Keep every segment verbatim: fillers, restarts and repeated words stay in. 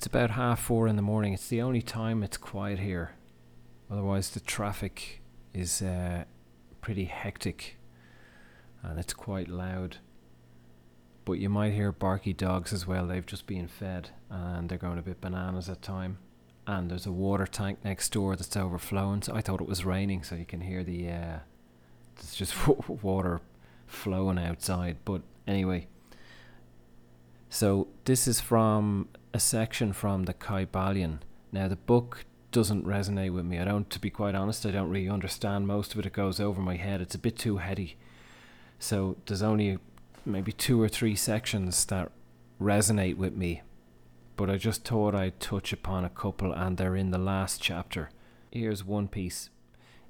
It's about half four in the morning. It's the only time it's quiet here. Otherwise, the traffic is uh, pretty hectic and it's quite loud. But you might hear barky dogs as well. They've just been fed and they're going a bit bananas at time. And there's a water tank next door that's overflowing. So I thought it was raining, so you can hear the uh, it's just water flowing outside. But anyway, so this is from a section from the Kybalion. Now the book doesn't resonate with me. I don't, to be quite honest, I don't really understand most of it. It goes over my head. It's a bit too heady. So there's only maybe two or three sections that resonate with me. But I just thought I'd touch upon a couple, and they're in the last chapter. Here's one piece.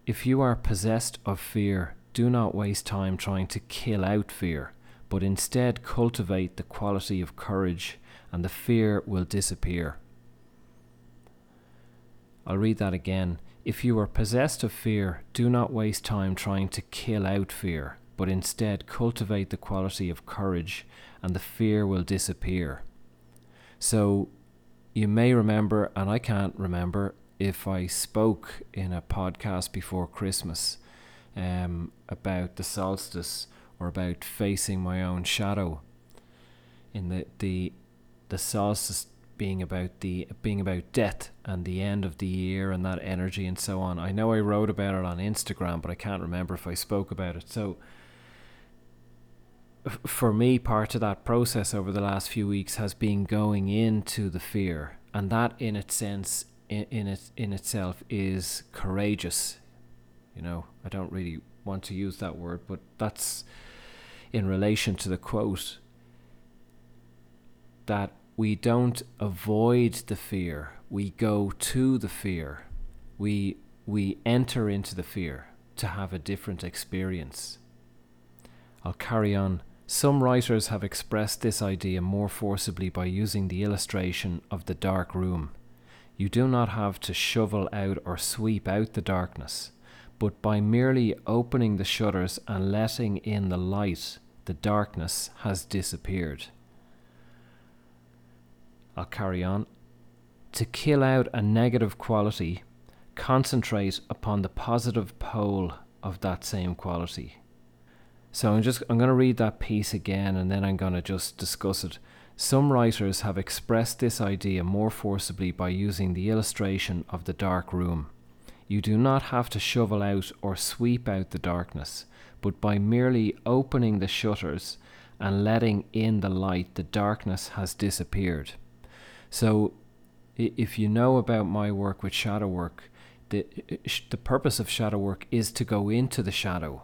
If you are possessed of fear, do not waste time trying to kill out fear, but instead cultivate the quality of courage, and the fear will disappear. I'll read that again. If you are possessed of fear, do not waste time trying to kill out fear, but instead cultivate the quality of courage, and the fear will disappear. So you may remember, and I can't remember if I spoke in a podcast before Christmas um, about the solstice or about facing my own shadow, in the the, the solstice being about the being about death and the end of the year and that energy and so on. I know I wrote about it on Instagram, but I can't remember if I spoke about it. So for me, part of that process over the last few weeks has been going into the fear, and that in its sense, in, in, it, in itself is courageous. You know, I don't really want to use that word, but that's in relation to the quote, that we don't avoid the fear, we go to the fear, we we enter into the fear to have a different experience. I'll carry on. Some writers have expressed this idea more forcibly by using the illustration of the dark room. You do not have to shovel out or sweep out the darkness, but by merely opening the shutters and letting in the light, the darkness has disappeared. I'll carry on. To kill out a negative quality, concentrate upon the positive pole of that same quality. So I'm just I'm going to read that piece again, and then I'm going to just discuss it. Some writers have expressed this idea more forcibly by using the illustration of the dark room. You do not have to shovel out or sweep out the darkness, but by merely opening the shutters and letting in the light, the darkness has disappeared. So if you know about my work with shadow work, the the purpose of shadow work is to go into the shadow.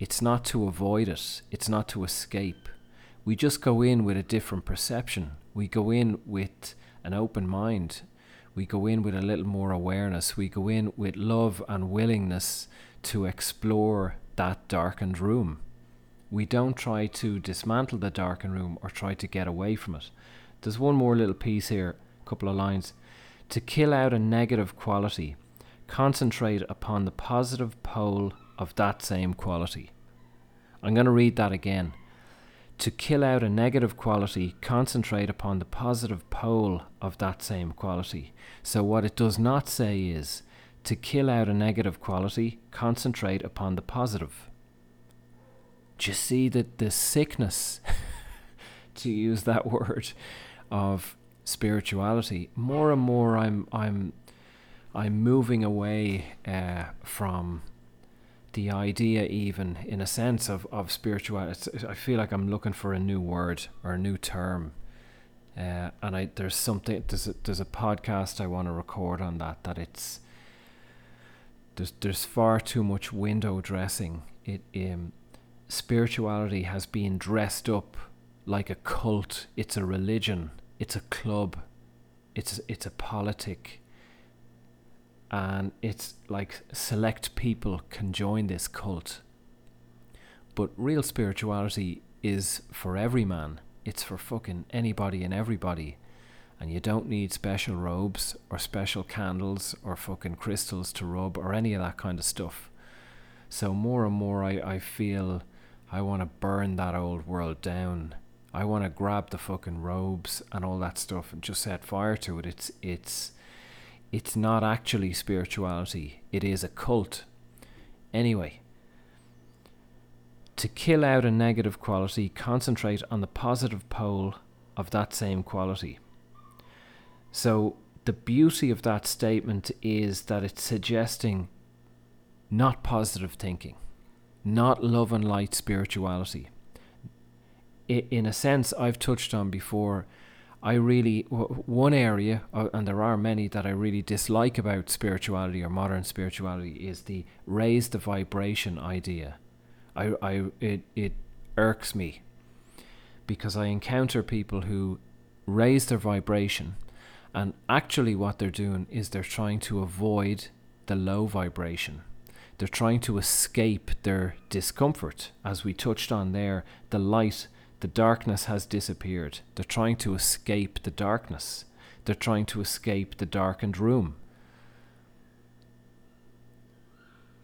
It's not to avoid it. It's not to escape. We just go in with a different perception. We go in with an open mind. We go in with a little more awareness. We go in with love and willingness to explore that darkened room. We don't try to dismantle the darkened room or try to get away from it. There's one more little piece here, a couple of lines. To kill out a negative quality, concentrate upon the positive pole of that same quality. I'm going to read that again. To kill out a negative quality, concentrate upon the positive pole of that same quality. So what it does not say is, to kill out a negative quality, concentrate upon the positive. Do you see that the sickness, to use that word, of spirituality? More and more I'm I'm I'm moving away uh, from the idea, even in a sense of, of spirituality. It's, I feel like I'm looking for a new word or a new term, uh, and I there's something there's a, there's a podcast I want to record on that. That it's there's there's far too much window dressing. It um, spirituality has been dressed up like a cult. It's a religion. It's a club. It's it's a politic. And it's like select people can join this cult. But real spirituality is for every man. It's for fucking anybody and everybody. And you don't need special robes or special candles or fucking crystals to rub or any of that kind of stuff. So more and more I, I feel I want to burn that old world down I want to grab the fucking robes and all that stuff and just set fire to it. It's it's it's not actually spirituality. It is a cult. Anyway, to kill out a negative quality, concentrate on the positive pole of that same quality. So the beauty of that statement is that it's suggesting not positive thinking, not love and light spirituality. In a sense, I've touched on before, I really, one area, and there are many that I really dislike about spirituality or modern spirituality, is the raise the vibration idea. I, I, it, it irks me because I encounter people who raise their vibration, and actually what they're doing is they're trying to avoid the low vibration. They're trying to escape their discomfort. As we touched on there, the light, the darkness has disappeared. They're trying to escape the darkness. They're trying to escape the darkened room.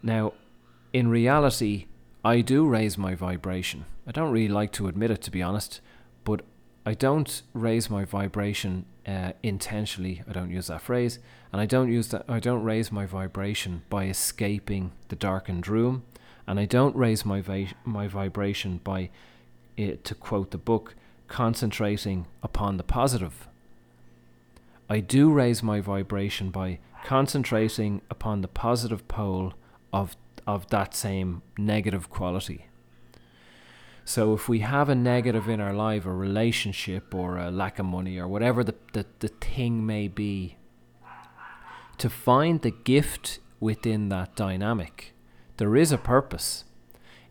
Now, in reality, I do raise my vibration. I don't really like to admit it, to be honest, but I don't raise my vibration uh, intentionally. I don't use that phrase, and I don't use that. I don't raise my vibration by escaping the darkened room, and I don't raise my va- my vibration by, uh, to quote the book, concentrating upon the positive. I do raise my vibration by concentrating upon the positive pole of of that same negative quality. So if we have a negative in our life, a relationship or a lack of money or whatever the, the, the thing may be, to find the gift within that dynamic, there is a purpose.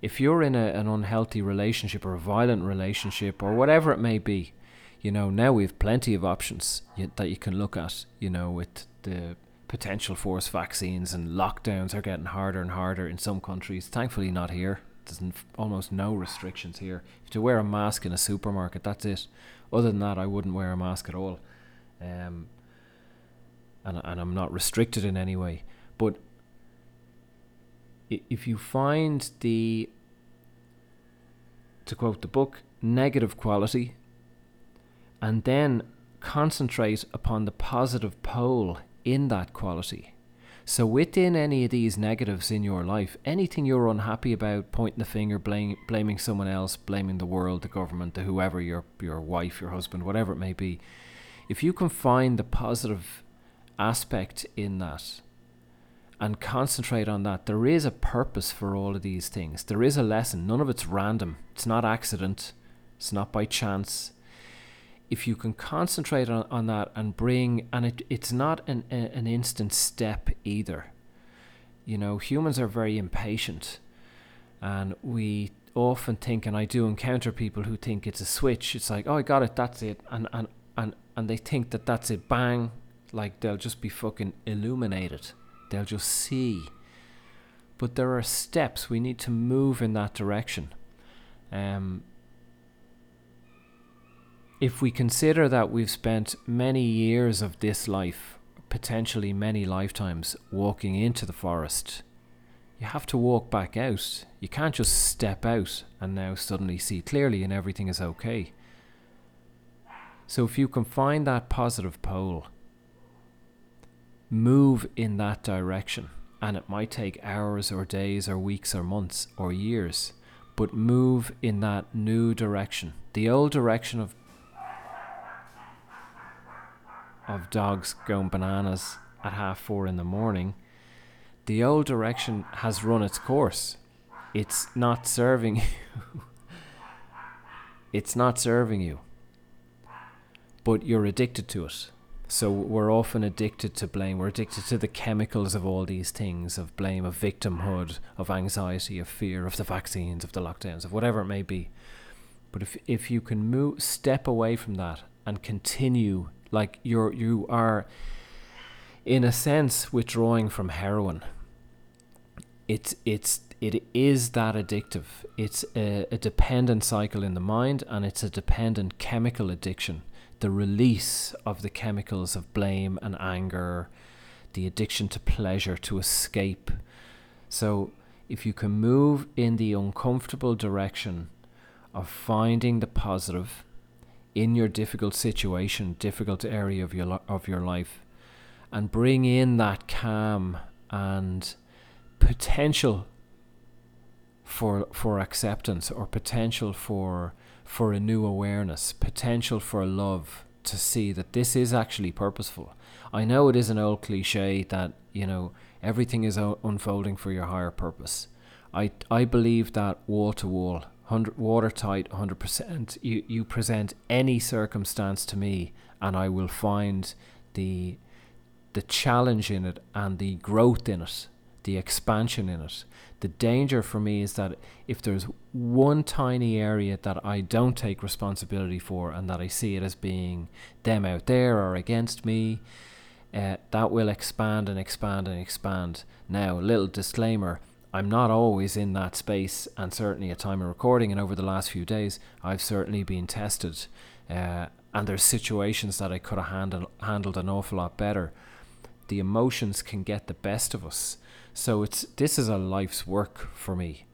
If you're in a, an unhealthy relationship or a violent relationship or whatever it may be, you know, now we have plenty of options that you can look at, you know, with the potential force vaccines, and lockdowns are getting harder and harder in some countries. Thankfully not here. There's almost no restrictions here. If to wear a mask in a supermarket, that's it. Other than that, I wouldn't wear a mask at all, um, and and I'm not restricted in any way. But if you find the, to quote the book, negative quality, and then concentrate upon the positive pole in that quality. So within any of these negatives in your life, anything you're unhappy about, pointing the finger, blame, blaming someone else, blaming the world, the government, the whoever, your your wife, your husband, whatever it may be, if you can find the positive aspect in that and concentrate on that, there is a purpose for all of these things. There is a lesson. None of it's random. It's not accident. It's not by chance. If you can concentrate on, on that and bring, and it, it's not an, an instant step either. You know, humans are very impatient, and we often think, and I do encounter people who think it's a switch. It's like, oh, I got it, that's it. And, and, and, and they think that that's it, bang. Like they'll just be fucking illuminated. They'll just see. But there are steps. We need to move in that direction. Um. If we consider that we've spent many years of this life, potentially many lifetimes, walking into the forest, you have to walk back out. You can't just step out and now suddenly see clearly and everything is okay. So if you can find that positive pole, move in that direction. And it might take hours or days or weeks or months or years, but move in that new direction. The old direction of of dogs going bananas at half four in the morning, the old direction has run its course. It's not serving you. It's not serving you. But you're addicted to it. So we're often addicted to blame. We're addicted to the chemicals of all these things, of blame, of victimhood, of anxiety, of fear, of the vaccines, of the lockdowns, of whatever it may be. But if if you can move, step away from that and continue. Like you're, you are, in a sense, withdrawing from heroin. It's, it's, it is that addictive. It's a, a dependent cycle in the mind, and it's a dependent chemical addiction. The release of the chemicals of blame and anger, the addiction to pleasure, to escape. So if you can move in the uncomfortable direction of finding the positive, in your difficult situation, difficult area of your of your life, and bring in that calm and potential for for acceptance, or potential for for a new awareness, potential for love, to see that this is actually purposeful. I know it is an old cliche that, you know, everything is o- unfolding for your higher purpose. I I believe that wall to wall, watertight, one hundred percent. You you present any circumstance to me, and I will find the the challenge in it, and the growth in it, the expansion in it. The danger for me is that if there's one tiny area that I don't take responsibility for, and that I see it as being them out there or against me, uh, that will expand and expand and expand. Now, little disclaimer, I'm not always in that space, and certainly at time of recording and over the last few days, I've certainly been tested, uh, and there's situations that I could have handled handled an awful lot better. The emotions can get the best of us. So it's this is a life's work for me,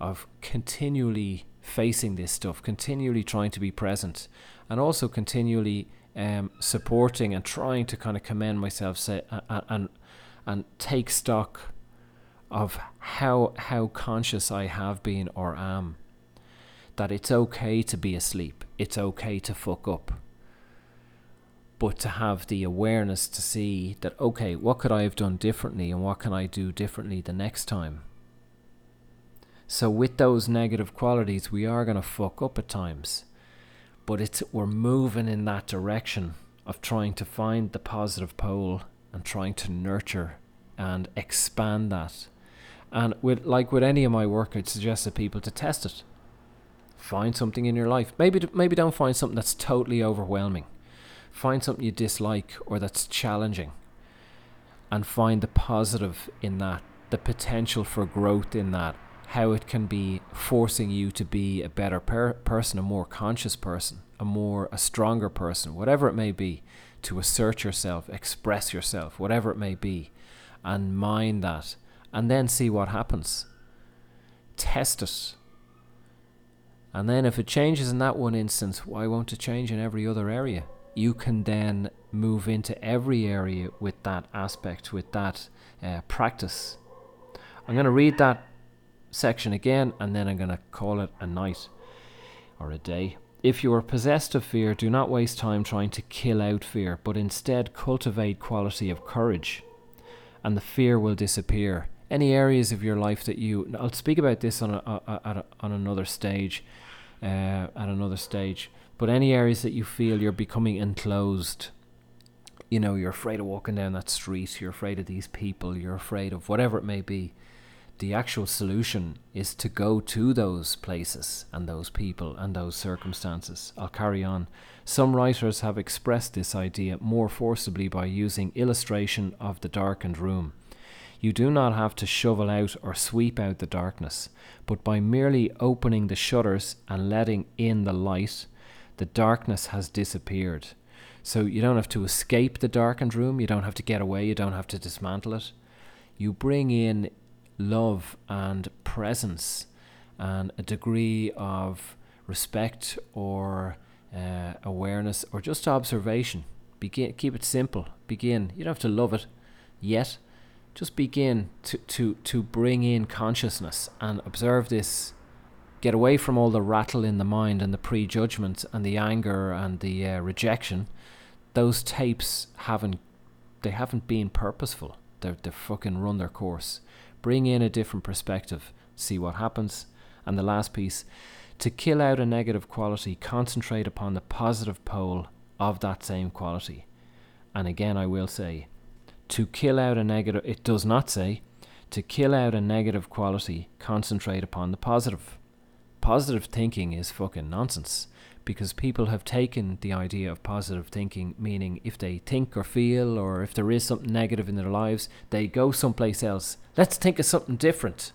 of continually facing this stuff, continually trying to be present, and also continually um, supporting and trying to kind of commend myself, say, uh, and and take stock of how how conscious I have been or am. That it's okay to be asleep, it's okay to fuck up, but to have the awareness to see that, okay, what could I have done differently, and what can I do differently the next time? So with those negative qualities, we are going to fuck up at times, but it's we're moving in that direction of trying to find the positive pole and trying to nurture and expand that. And with like with any of my work, I'd suggest to people to test it. Find something in your life. Maybe maybe don't find something that's totally overwhelming. Find something you dislike or that's challenging, and find the positive in that, the potential for growth in that, how it can be forcing you to be a better per- person, a more conscious person, a more, a stronger person, whatever it may be, to assert yourself, express yourself, whatever it may be, and mind that, and then see what happens. Test it. And then if it changes in that one instance, why won't it change in every other area? You can then move into every area with that aspect, with that uh, practice. I'm going to read that section again, and then I'm going to call it a night or a day. If you are possessed of fear, do not waste time trying to kill out fear, but instead cultivate quality of courage, and the fear will disappear. Any areas of your life that you... I'll speak about this on a, a, a, on another stage, uh, at another stage. But any areas that you feel you're becoming enclosed, you know, you're afraid of walking down that street, you're afraid of these people, you're afraid of whatever it may be, the actual solution is to go to those places and those people and those circumstances. I'll carry on. Some writers have expressed this idea more forcibly by using illustration of the darkened room. You do not have to shovel out or sweep out the darkness, but by merely opening the shutters and letting in the light, the darkness has disappeared. So you don't have to escape the darkened room, you don't have to get away, you don't have to dismantle it. You bring in love and presence and a degree of respect or uh, awareness or just observation. Begin, keep it simple, begin. You don't have to love it yet, just begin to, to, to bring in consciousness and observe this. Get away from all the rattle in the mind and the prejudgment and the anger and the uh, rejection. Those tapes haven't, they haven't been purposeful. They're, they're fucking run their course. Bring in a different perspective, see what happens. And the last piece, to kill out a negative quality, concentrate upon the positive pole of that same quality. And again, I will say, to kill out a negative, it does not say, to kill out a negative quality, concentrate upon the positive. Positive thinking is fucking nonsense, because people have taken the idea of positive thinking, meaning if they think or feel, or if there is something negative in their lives, they go someplace else. Let's think of something different.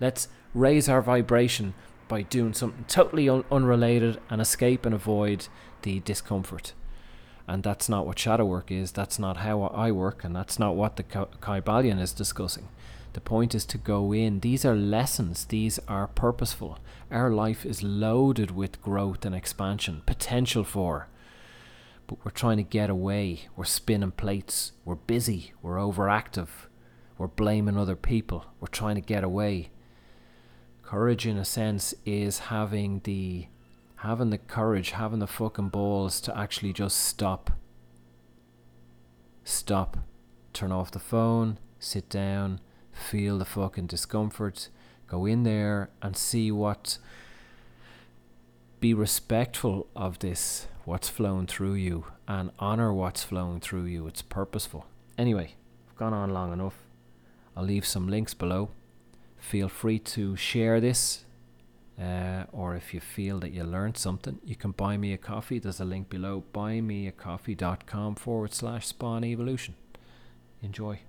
Let's raise our vibration by doing something totally un- unrelated and escape and avoid the discomfort. And that's not what shadow work is. That's not how I work, and that's not what the Kybalion is discussing. The point is to go in. These are lessons. These are purposeful. Our life is loaded with growth and expansion, potential for. But we're trying to get away. We're spinning plates. We're busy. We're overactive. We're blaming other people. We're trying to get away. Courage, in a sense, is having the having the courage, having the fucking balls to actually just stop. Stop. Turn off the phone. Sit down. Feel the fucking discomfort. Go in there and see what. Be respectful of this, what's flown through you, and honor what's flown through you. It's purposeful. Anyway, I've gone on long enough. I'll leave some links below. Feel free to share this, uh, or if you feel that you learned something, you can buy me a coffee. There's a link below, buy me a coffee dot com forward slash spawn evolution. Enjoy.